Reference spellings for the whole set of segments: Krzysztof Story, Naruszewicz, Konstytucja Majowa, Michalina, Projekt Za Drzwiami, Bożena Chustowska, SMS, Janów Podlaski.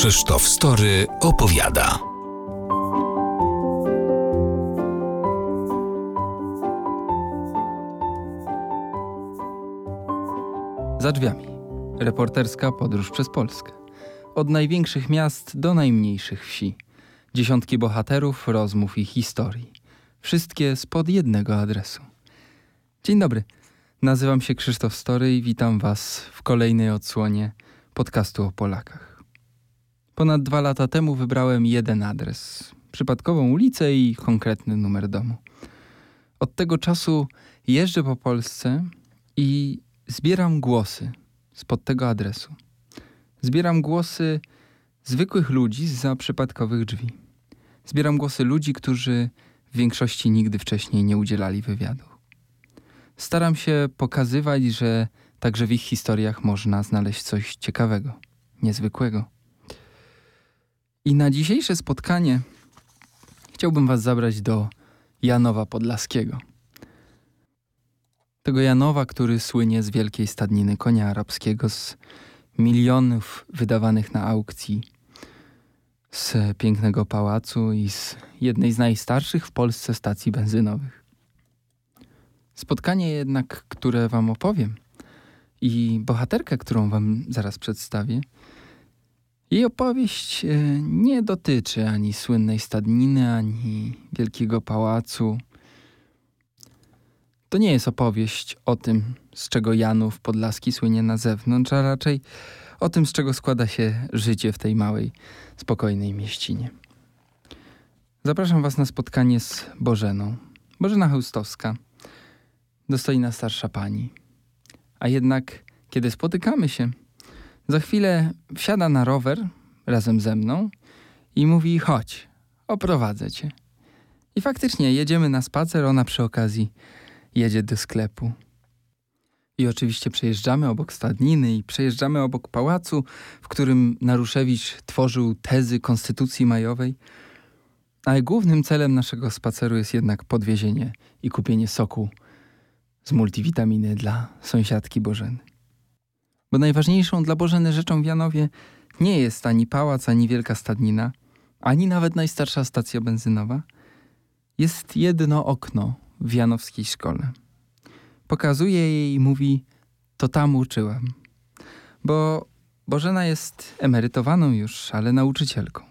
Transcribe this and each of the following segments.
Krzysztof Story opowiada. Za drzwiami. Reporterska podróż przez Polskę. Od największych miast do najmniejszych wsi. Dziesiątki bohaterów, rozmów i historii. Wszystkie spod jednego adresu. Dzień dobry. Nazywam się Krzysztof Story i witam Was w kolejnej odsłonie podcastu o Polakach. Ponad 2 lata temu wybrałem jeden adres, przypadkową ulicę i konkretny numer domu. Od tego czasu jeżdżę po Polsce i zbieram głosy spod tego adresu. Zbieram głosy zwykłych ludzi zza przypadkowych drzwi. Zbieram głosy ludzi, którzy w większości nigdy wcześniej nie udzielali wywiadu. Staram się pokazywać, że także w ich historiach można znaleźć coś ciekawego, niezwykłego. I na dzisiejsze spotkanie chciałbym Was zabrać do Janowa Podlaskiego. Tego Janowa, który słynie z wielkiej stadniny konia arabskiego, z milionów wydawanych na aukcji, z pięknego pałacu i z jednej z najstarszych w Polsce stacji benzynowych. Spotkanie jednak, które Wam opowiem, i bohaterkę, którą Wam zaraz przedstawię, jej opowieść nie dotyczy ani słynnej stadniny, ani wielkiego pałacu. To nie jest opowieść o tym, z czego Janów Podlaski słynie na zewnątrz, a raczej o tym, z czego składa się życie w tej małej, spokojnej mieścinie. Zapraszam Was na spotkanie z Bożeną. Bożena Chustowska. Dostojna starsza pani. A jednak, kiedy spotykamy się, za chwilę wsiada na rower razem ze mną i mówi: chodź, oprowadzę cię. I faktycznie jedziemy na spacer, ona przy okazji jedzie do sklepu. I oczywiście przejeżdżamy obok stadniny i przejeżdżamy obok pałacu, w którym Naruszewicz tworzył tezy Konstytucji Majowej. Ale głównym celem naszego spaceru jest jednak podwiezienie i kupienie soku z multivitaminy dla sąsiadki Bożeny. Bo najważniejszą dla Bożeny rzeczą w Janowie nie jest ani pałac, ani wielka stadnina, ani nawet najstarsza stacja benzynowa. Jest jedno okno w janowskiej szkole. Pokazuje jej i mówi: to tam uczyłam. Bo Bożena jest emerytowaną już, ale nauczycielką.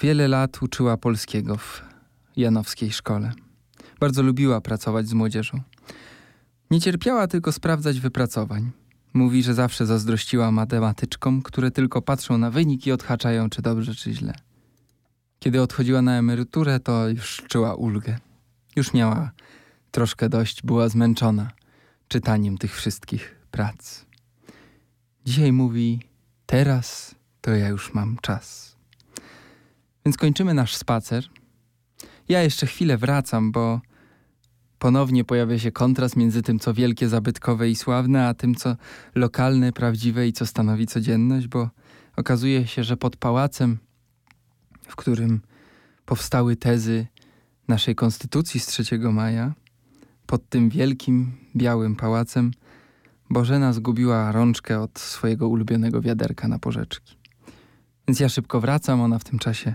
Wiele lat uczyła polskiego w janowskiej szkole. Bardzo lubiła pracować z młodzieżą. Nie cierpiała tylko sprawdzać wypracowań. Mówi, że zawsze zazdrościła matematyczkom, które tylko patrzą na wynik i odhaczają, czy dobrze, czy źle. Kiedy odchodziła na emeryturę, to już czuła ulgę. Już miała troszkę dość, była zmęczona czytaniem tych wszystkich prac. Dzisiaj mówi: teraz to ja już mam czas. Więc kończymy nasz spacer. Ja jeszcze chwilę wracam, bo ponownie pojawia się kontrast między tym, co wielkie, zabytkowe i sławne, a tym, co lokalne, prawdziwe i co stanowi codzienność, bo okazuje się, że pod pałacem, w którym powstały tezy naszej Konstytucji z 3 maja, pod tym wielkim, białym pałacem, Bożena zgubiła rączkę od swojego ulubionego wiaderka na porzeczki. Więc ja szybko wracam, ona w tym czasie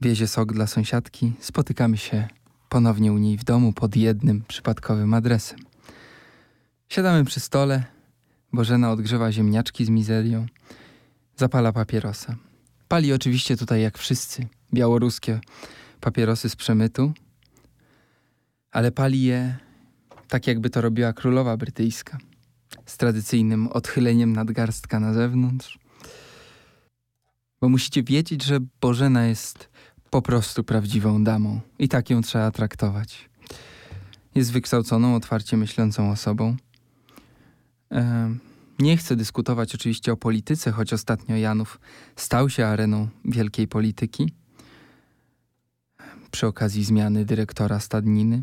wiezie sok dla sąsiadki. Spotykamy się ponownie u niej w domu pod jednym przypadkowym adresem. Siadamy przy stole. Bożena odgrzewa ziemniaczki z mizerią. Zapala papierosa. Pali oczywiście tutaj, jak wszyscy, białoruskie papierosy z przemytu. Ale pali je tak, jakby to robiła królowa brytyjska. Z tradycyjnym odchyleniem nadgarstka na zewnątrz. Bo musicie wiedzieć, że Bożena jest po prostu prawdziwą damą. I tak ją trzeba traktować. Jest wykształconą, otwarcie myślącą osobą. Nie chcę dyskutować oczywiście o polityce, choć ostatnio Janów stał się areną wielkiej polityki. Przy okazji zmiany dyrektora stadniny.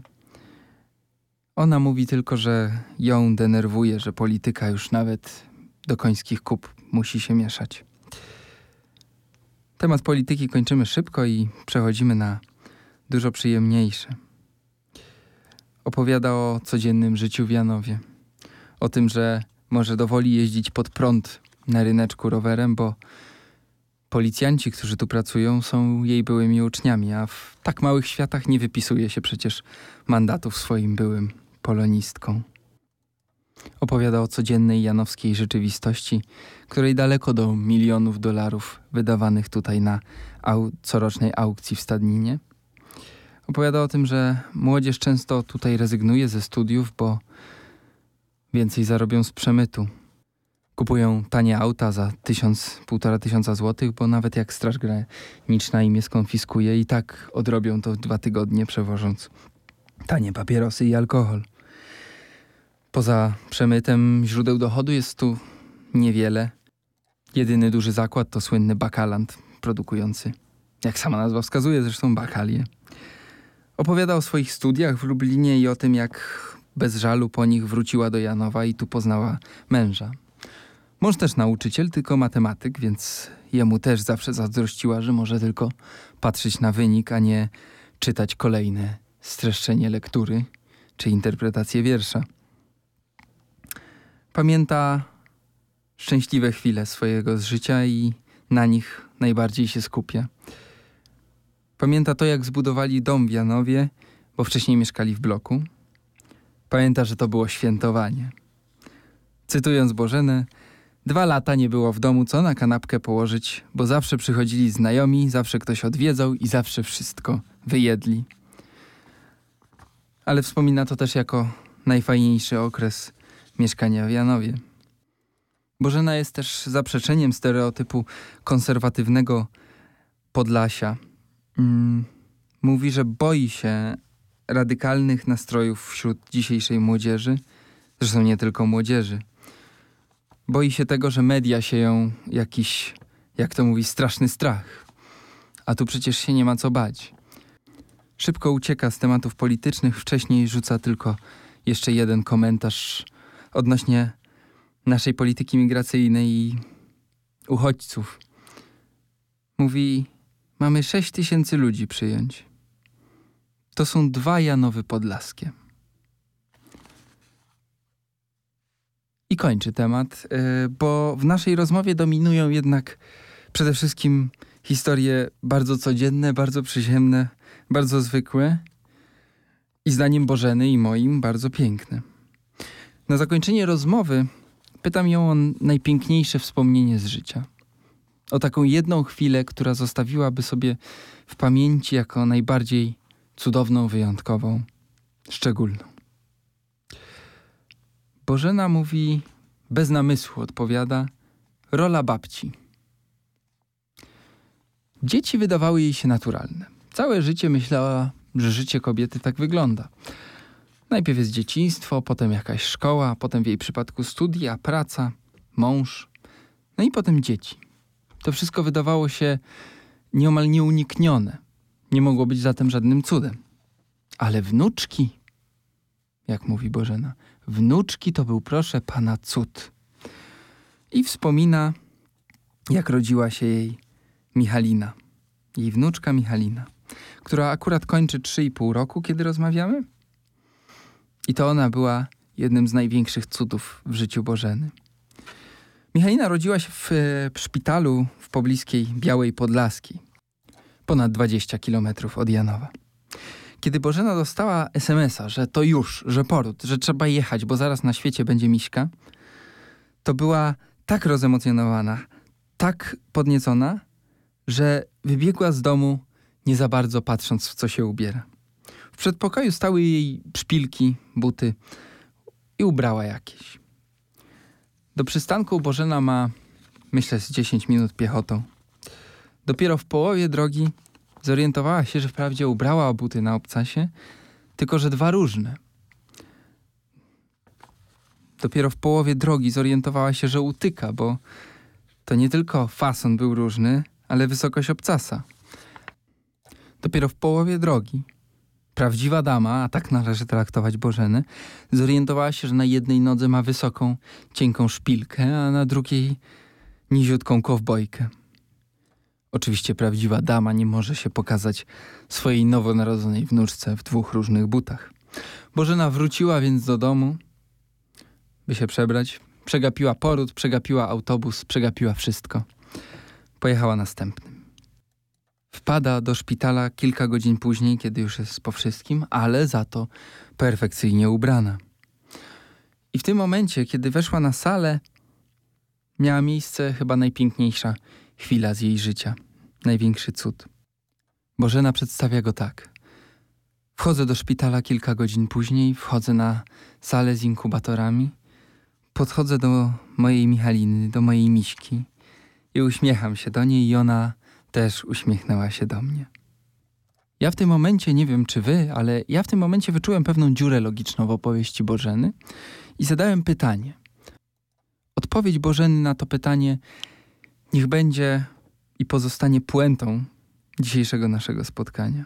Ona mówi tylko, że ją denerwuje, że polityka już nawet do końskich kup musi się mieszać. Temat polityki kończymy szybko i przechodzimy na dużo przyjemniejsze. Opowiada o codziennym życiu w Janowie. O tym, że może do Woli jeździć pod prąd na ryneczku rowerem, bo policjanci, którzy tu pracują, są jej byłymi uczniami, a w tak małych światach nie wypisuje się przecież mandatów swoim byłym polonistkom. Opowiada o codziennej janowskiej rzeczywistości, której daleko do milionów dolarów wydawanych tutaj na corocznej aukcji w Stadninie. Opowiada o tym, że młodzież często tutaj rezygnuje ze studiów, bo więcej zarobią z przemytu. Kupują tanie auta za 1,5 tysiąca złotych, bo nawet jak Straż Graniczna im je skonfiskuje, i tak odrobią to 2 tygodnie, przewożąc tanie papierosy i alkohol. Poza przemytem źródeł dochodu jest tu niewiele. Jedyny duży zakład to słynny bakalant produkujący, jak sama nazwa wskazuje, zresztą bakalie. Opowiada o swoich studiach w Lublinie i o tym, jak bez żalu po nich wróciła do Janowa i tu poznała męża. Mąż też nauczyciel, tylko matematyk, więc jemu też zawsze zazdrościła, że może tylko patrzeć na wynik, a nie czytać kolejne streszczenie lektury czy interpretację wiersza. Pamięta szczęśliwe chwile swojego życia i na nich najbardziej się skupia. Pamięta to, jak zbudowali dom w Janowie, bo wcześniej mieszkali w bloku. Pamięta, że to było świętowanie. Cytując Bożenę, 2 lata nie było w domu, co na kanapkę położyć, bo zawsze przychodzili znajomi, zawsze ktoś odwiedzał i zawsze wszystko wyjedli. Ale wspomina to też jako najfajniejszy okres mieszkania w Janowie. Bożena jest też zaprzeczeniem stereotypu konserwatywnego Podlasia. Mówi, że boi się radykalnych nastrojów wśród dzisiejszej młodzieży, zresztą nie tylko młodzieży. Boi się tego, że media sieją jakiś, jak to mówi, straszny strach. A tu przecież się nie ma co bać. Szybko ucieka z tematów politycznych, wcześniej rzuca tylko jeszcze jeden komentarz odnośnie naszej polityki migracyjnej i uchodźców. Mówi, mamy 6000 ludzi przyjąć. To są 2 Janowy Podlaskie. I kończy temat, bo w naszej rozmowie dominują jednak przede wszystkim historie bardzo codzienne, bardzo przyziemne, bardzo zwykłe i zdaniem Bożeny i moim bardzo piękne. Na zakończenie rozmowy pytam ją o najpiękniejsze wspomnienie z życia. O taką jedną chwilę, która zostawiłaby sobie w pamięci jako najbardziej cudowną, wyjątkową, szczególną. Bożena mówi, bez namysłu odpowiada, rola babci. Dzieci wydawały jej się naturalne. Całe życie myślała, że życie kobiety tak wygląda. Najpierw jest dzieciństwo, potem jakaś szkoła, potem w jej przypadku studia, praca, mąż, no i potem dzieci. To wszystko wydawało się nieomal nieuniknione. Nie mogło być zatem żadnym cudem. Ale wnuczki, jak mówi Bożena, wnuczki to był, proszę pana, cud. I wspomina, jak rodziła się jej Michalina, jej wnuczka Michalina, która akurat kończy 3,5 roku, kiedy rozmawiamy. I to ona była jednym z największych cudów w życiu Bożeny. Michalina rodziła się w szpitalu w pobliskiej Białej Podlaskiej, ponad 20 kilometrów od Janowa. Kiedy Bożena dostała SMS-a, że to już, że poród, że trzeba jechać, bo zaraz na świecie będzie Miśka, to była tak rozemocjonowana, tak podniecona, że wybiegła z domu, nie za bardzo patrząc, w co się ubiera. W przedpokoju stały jej szpilki, buty i ubrała jakieś. Do przystanku Bożena ma, myślę, z 10 minut piechotą. Dopiero w połowie drogi zorientowała się, że wprawdzie ubrała buty na obcasie, tylko że 2 różne. Dopiero w połowie drogi zorientowała się, że utyka, bo to nie tylko fason był różny, ale wysokość obcasa. Dopiero w połowie drogi prawdziwa dama, a tak należy traktować Bożenę, zorientowała się, że na jednej nodze ma wysoką, cienką szpilkę, a na drugiej niziutką kowbojkę. Oczywiście prawdziwa dama nie może się pokazać swojej nowonarodzonej wnuczce w 2 różnych butach. Bożena wróciła więc do domu, by się przebrać, Przegapiła poród, przegapiła autobus, przegapiła wszystko. Pojechała następnym. Wpada do szpitala kilka godzin później, kiedy już jest po wszystkim, ale za to perfekcyjnie ubrana. I w tym momencie, kiedy weszła na salę, miała miejsce chyba najpiękniejsza chwila z jej życia. Największy cud. Bożena przedstawia go tak. Wchodzę do szpitala kilka godzin później, wchodzę na salę z inkubatorami, podchodzę do mojej Michaliny, do mojej Miśki i uśmiecham się do niej i ona też uśmiechnęła się do mnie. Ja w tym momencie, nie wiem czy wy, ale ja w tym momencie wyczułem pewną dziurę logiczną w opowieści Bożeny i zadałem pytanie. Odpowiedź Bożeny na to pytanie niech będzie i pozostanie puentą dzisiejszego naszego spotkania.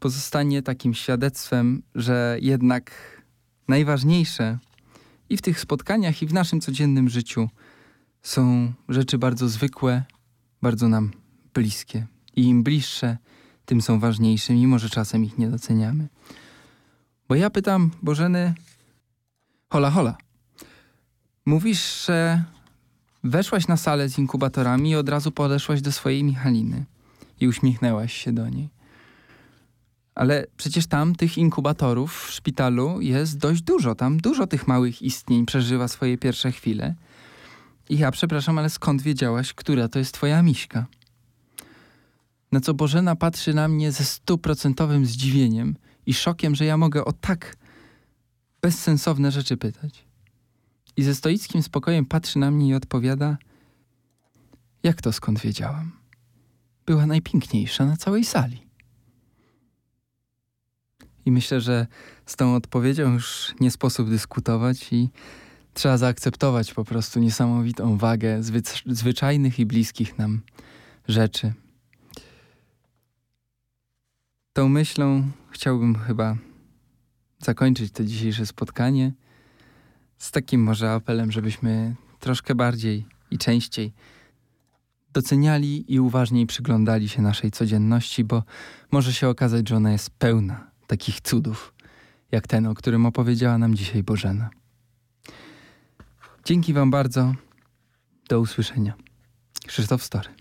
Pozostanie takim świadectwem, że jednak najważniejsze i w tych spotkaniach, i w naszym codziennym życiu są rzeczy bardzo zwykłe, bardzo nam bliskie. I im bliższe, tym są ważniejsze, mimo że czasem ich nie doceniamy. Bo ja pytam Bożeny, hola, hola, mówisz, że weszłaś na salę z inkubatorami i od razu podeszłaś do swojej Michaliny i uśmiechnęłaś się do niej. Ale przecież tam tych inkubatorów w szpitalu jest dość dużo. Tam dużo tych małych istnień przeżywa swoje pierwsze chwile. I ja przepraszam, ale skąd wiedziałaś, która to jest twoja Miśka? Na co Bożena patrzy na mnie ze 100% zdziwieniem i szokiem, że ja mogę o tak bezsensowne rzeczy pytać. I ze stoickim spokojem patrzy na mnie i odpowiada: jak to skąd wiedziałam? Była najpiękniejsza na całej sali. I myślę, że z tą odpowiedzią już nie sposób dyskutować i trzeba zaakceptować po prostu niesamowitą wagę zwyczajnych i bliskich nam rzeczy. Tą myślą chciałbym chyba zakończyć to dzisiejsze spotkanie z takim może apelem, żebyśmy troszkę bardziej i częściej doceniali i uważniej przyglądali się naszej codzienności, bo może się okazać, że ona jest pełna takich cudów, jak ten, o którym opowiedziała nam dzisiaj Bożena. Dzięki wam bardzo. Do usłyszenia. Krzysztof Story.